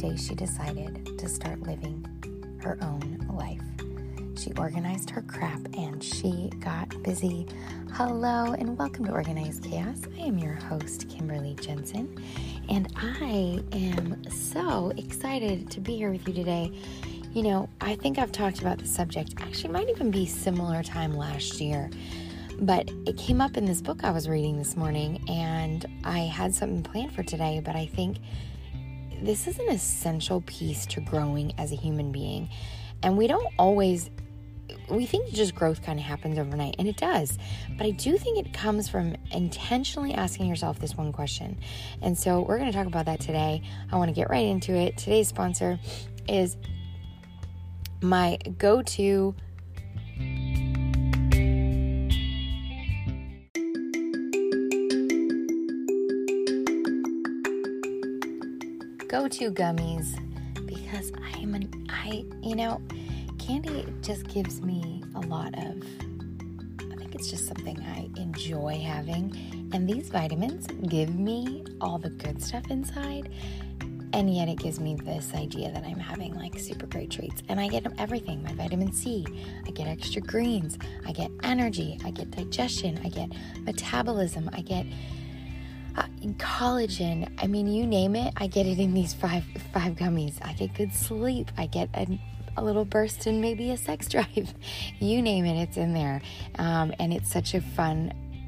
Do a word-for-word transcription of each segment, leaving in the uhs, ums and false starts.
day she decided to start living her own life. She organized her crap and she got busy. Hello and welcome to Organized Chaos. I am your host, Kimberly Jensen, and I am so excited to be here with you today. You know, I think I've talked about the subject, actually might even be similar time last year, but it came up in this book I was reading this morning, and I had something planned for today, but I think this is an essential piece to growing as a human being. And we don't always, we think just growth kind of happens overnight, and it does. But I do think it comes from intentionally asking yourself this one question. And so we're going to talk about that today. I want to get right into it. Today's sponsor is my go-to go-to gummies, because I am an, I, you know, candy just gives me a lot of, I think it's just something I enjoy having, and these vitamins give me all the good stuff inside, and yet it gives me this idea that I'm having like super great treats, and I get everything, my vitamin C, I get extra greens, I get energy, I get digestion, I get metabolism, I get Uh, collagen. I mean, you name it, I get it in these five five gummies. I get good sleep. I get a, a little burst and maybe a sex drive. You name it, it's in there. Um, and it's such a fun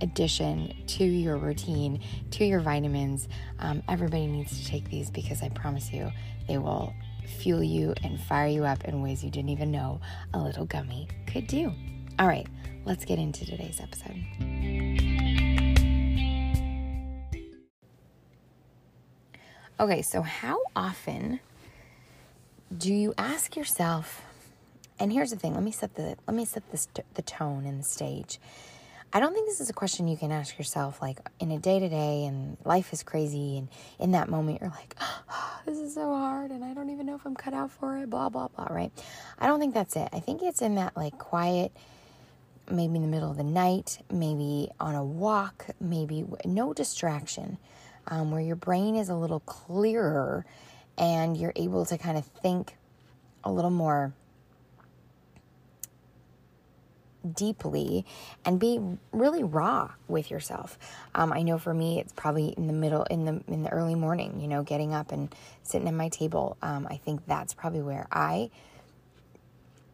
addition to your routine, to your vitamins. Um, everybody needs to take these because I promise you they will fuel you and fire you up in ways you didn't even know a little gummy could do. All right, let's get into today's episode. Okay, so how often do you ask yourself, and here's the thing, let me set the let me set the, st- the tone and the stage. I don't think this is a question you can ask yourself like in a day-to-day and life is crazy, and in that moment you're like, oh, this is so hard and I don't even know if I'm cut out for it, blah, blah, blah, right? I don't think that's it. I think it's in that like quiet, maybe in the middle of the night, maybe on a walk, maybe no distraction. Um, where your brain is a little clearer and you're able to kind of think a little more deeply and be really raw with yourself. Um, I know for me, it's probably in the middle, in the in the early morning, you know, getting up and sitting at my table. Um, I think that's probably where I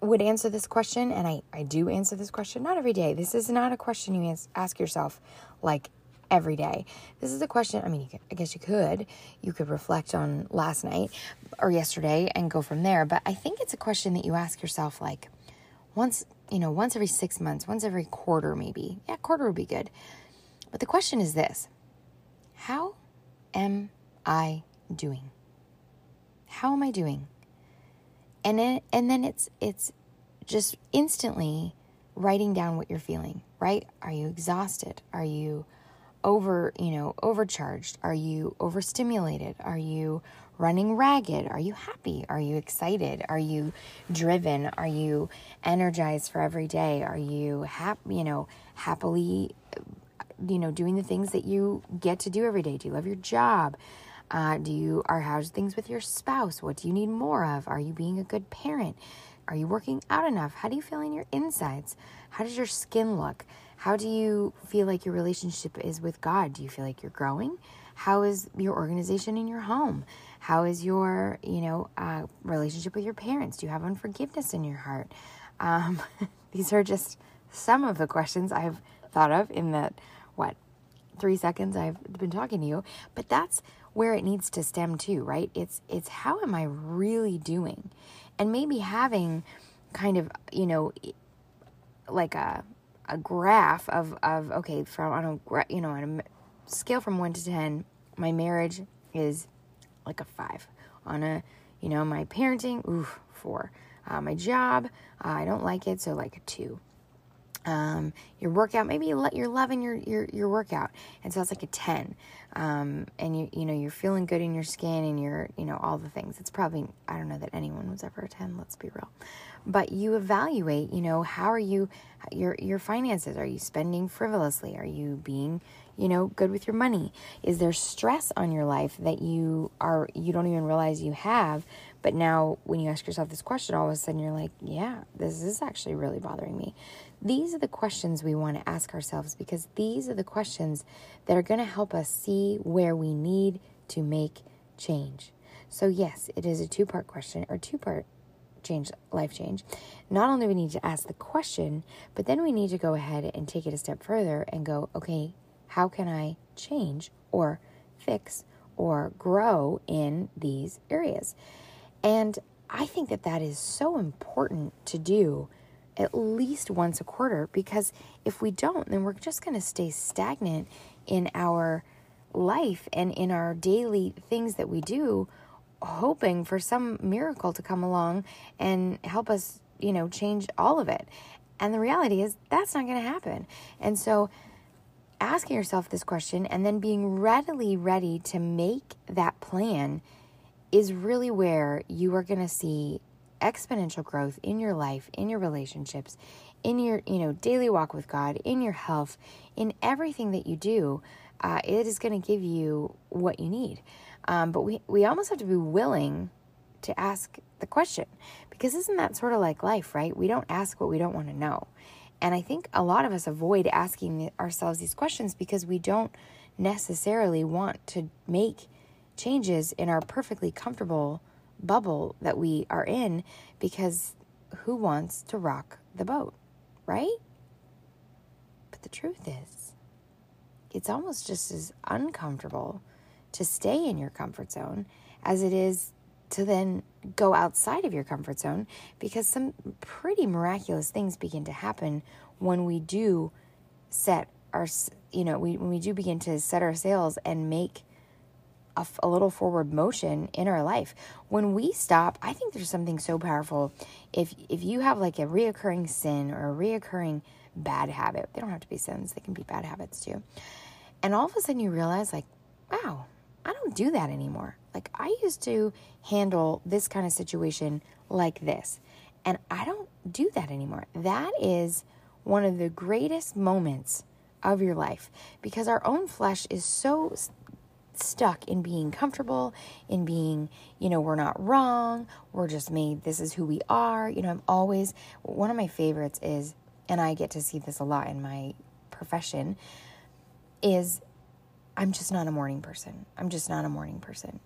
would answer this question, and I, I do answer this question. Not every day. This is not a question you ask yourself like every day. This is a question, I mean, you could, I guess you could, you could reflect on last night or yesterday and go from there. But I think it's a question that you ask yourself like once, you know, once every six months, once every quarter maybe. Yeah, quarter would be good. But the question is this: how am I doing? How am I doing? And then, and then it's, it's just instantly writing down what you're feeling, right? Are you exhausted? Are you over, you know, overcharged? Are you overstimulated? Are you running ragged? Are you happy? Are you excited? Are you driven? Are you energized for every day? Are you happy, you know, happily, you know, doing the things that you get to do every day? Do you love your job? Uh, do you, are, how's things with your spouse? What do you need more of? Are you being a good parent? Are you working out enough? How do you feel in your insides? How does your skin look? How do you feel like your relationship is with God? Do you feel like you're growing? How is your organization in your home? How is your, you know, uh, relationship with your parents? Do you have unforgiveness in your heart? Um, these are just some of the questions I've thought of in that, what, three seconds I've been talking to you. But that's where it needs to stem to, right? It's, it's how am I really doing? And maybe having kind of, you know, like a... a graph of, of, okay, from, on a, you know, on a scale from one to ten, my marriage is like a five. On a, you know, my parenting, oof, four. Uh, my job, uh, I don't like it, so like a two. Um, your workout, maybe you let, you're loving your, your, your workout. And so it's like a ten. Um, and you, you know, you're feeling good in your skin and you're, you know, all the things. It's probably, I don't know that anyone was ever a ten, let's be real. but you evaluate, you know, how are you, your, your finances? Are you spending frivolously? Are you being, you know, good with your money? Is there stress on your life that you are, you don't even realize you have? But now when you ask yourself this question, all of a sudden you're like, yeah, this is actually really bothering me. These are the questions we want to ask ourselves, because these are the questions that are going to help us see where we need to make change. So yes, it is a two-part question, or two-part change, life change. Not only do we need to ask the question, but then we need to go ahead and take it a step further and go, okay, how can I change or fix or grow in these areas? And I think that that is so important to do at least once a quarter, because if we don't, then we're just going to stay stagnant in our life and in our daily things that we do, hoping for some miracle to come along and help us, you know, change all of it. And the reality is that's not going to happen. And so asking yourself this question and then being readily ready to make that plan is really where you are going to see exponential growth in your life, in your relationships, in your, you know, daily walk with God, in your health, in everything that you do. Uh, it is going to give you what you need. Um, but we, we almost have to be willing to ask the question, because isn't that sort of like life, right? We don't ask what we don't want to know. And I think a lot of us avoid asking ourselves these questions because we don't necessarily want to make changes in our perfectly comfortable bubble that we are in, because who wants to rock the boat, right? But the truth is, it's almost just as uncomfortable to stay in your comfort zone as it is to then go outside of your comfort zone, because some pretty miraculous things begin to happen when we do set our, you know, we, when we do begin to set our sails and make A, f- a little forward motion in our life. When we stop, I think there's something so powerful. If if you have like a reoccurring sin or a reoccurring bad habit, they don't have to be sins, they can be bad habits too. And all of a sudden you realize, like, wow, I don't do that anymore. Like, I used to handle this kind of situation like this, and I don't do that anymore. That is one of the greatest moments of your life, because our own flesh is so stuck in being comfortable, in being, you know, we're not wrong, we're just made, this is who we are. You know, I'm always, one of my favorites is, and I get to see this a lot in my profession, is I'm just not a morning person. I'm just not a morning person.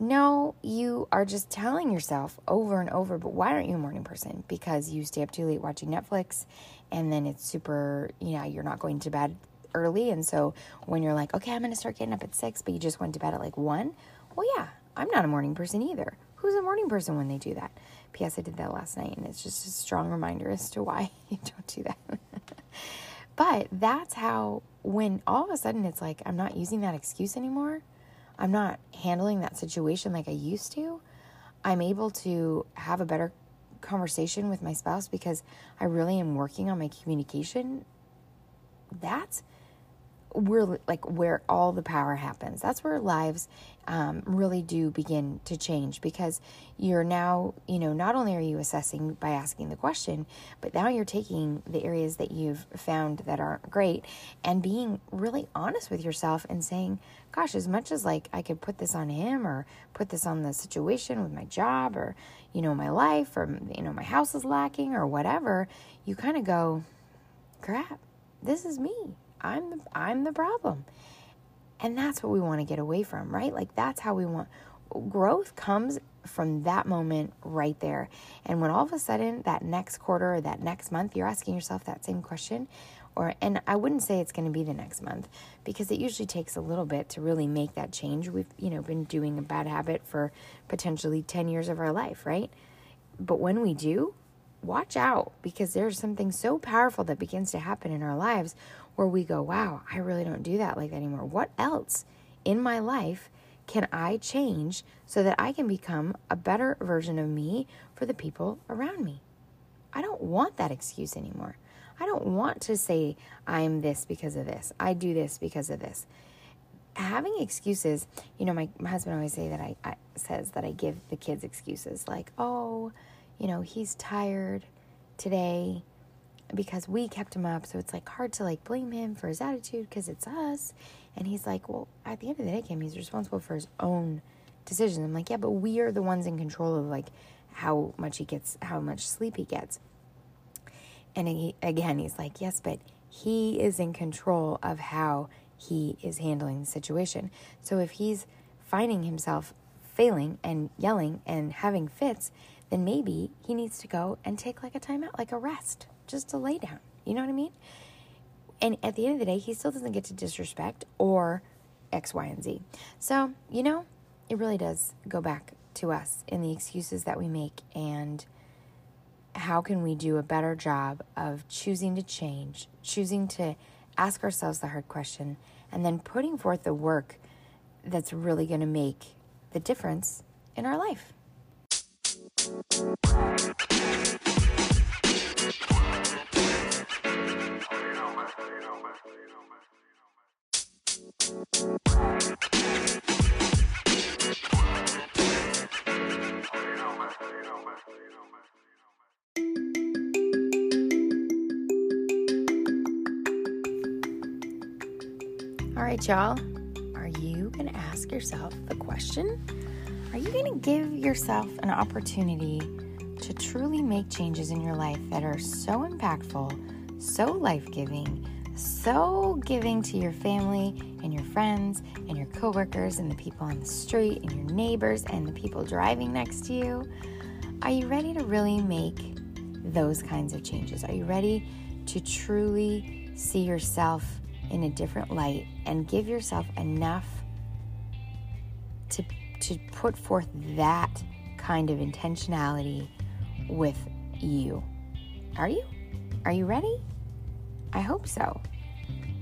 No, you are just telling yourself over and over, but why aren't you a morning person? Because you stay up too late watching Netflix, and then it's super, you know, you're not going to bed early, and so when you're like, okay, I'm going to start getting up at six, but you just went to bed at like one, well, yeah, I'm not a morning person either. Who's a morning person when they do that? P S I did that last night, and it's just a strong reminder as to why you don't do that. But that's how, when all of a sudden it's like, I'm not using that excuse anymore, I'm not handling that situation like I used to, I'm able to have a better conversation with my spouse because I really am working on my communication. That's we're like where all the power happens. That's where lives um, really do begin to change, because you're now, you know, not only are you assessing by asking the question, but now you're taking the areas that you've found that aren't great and being really honest with yourself and saying, gosh, as much as like I could put this on him or put this on the situation with my job or, you know, my life or, you know, my house is lacking or whatever, you kind of go, crap, this is me. I'm the, I'm the problem. And that's what we want to get away from, right? Like, that's how we want, growth comes from that moment right there. And when all of a sudden that next quarter or that next month, you're asking yourself that same question, or, and I wouldn't say it's going to be the next month, because it usually takes a little bit to really make that change. We've, you know, been doing a bad habit for potentially ten years of our life, right? But when we do, watch out, because there's something so powerful that begins to happen in our lives where we go, wow, I really don't do that like that anymore. What else in my life can I change so that I can become a better version of me for the people around me? I don't want that excuse anymore. I don't want to say I'm this because of this. I do this because of this. Having excuses, you know, my, my husband always say that I, I says that I give the kids excuses like, oh, you know, he's tired today because we kept him up. So it's like hard to like blame him for his attitude because it's us. And he's like, well, at the end of the day, Kim, he's responsible for his own decisions. I'm like, yeah, but we are the ones in control of like how much he gets, how much sleep he gets. And he, again, he's like, yes, but he is in control of how he is handling the situation. So if he's finding himself failing and yelling and having fits, then maybe he needs to go and take like a timeout, like a rest, just to lay down. You know what I mean? And at the end of the day, he still doesn't get to disrespect or X, Y, and Z. So, you know, it really does go back to us and the excuses that we make, and how can we do a better job of choosing to change, choosing to ask ourselves the hard question, and then putting forth the work that's really going to make the difference in our life. All right, y'all. Are you going to ask yourself the question? Are you going to give yourself an opportunity to truly make changes in your life that are so impactful, so life-giving, so giving to your family and your friends and your coworkers and the people on the street and your neighbors and the people driving next to you? Are you ready to really make those kinds of changes? Are you ready to truly see yourself in a different light and give yourself enough to to put forth that kind of intentionality with you? Are you? Are you ready? I hope so.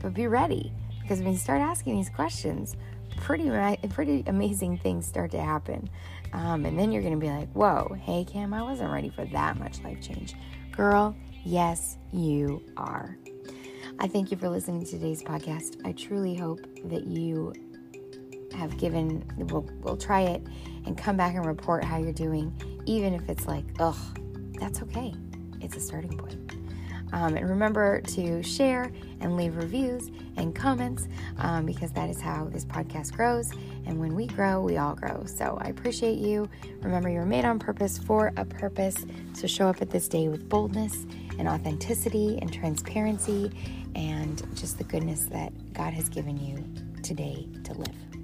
But be ready, because when you start asking these questions, pretty pretty amazing things start to happen. Um, and then you're going to be like, whoa, hey, Kim, I wasn't ready for that much life change. Girl, yes, you are. I thank you for listening to today's podcast. I truly hope that you have given, we'll, we'll try it and come back and report how you're doing, even if it's like, ugh, that's okay. It's a starting point. Um, and remember to share and leave reviews and comments um, because that is how this podcast grows. And when we grow, we all grow. So I appreciate you. Remember, you're made on purpose for a purpose. So show up at this day with boldness and authenticity and transparency and just the goodness that God has given you today to live.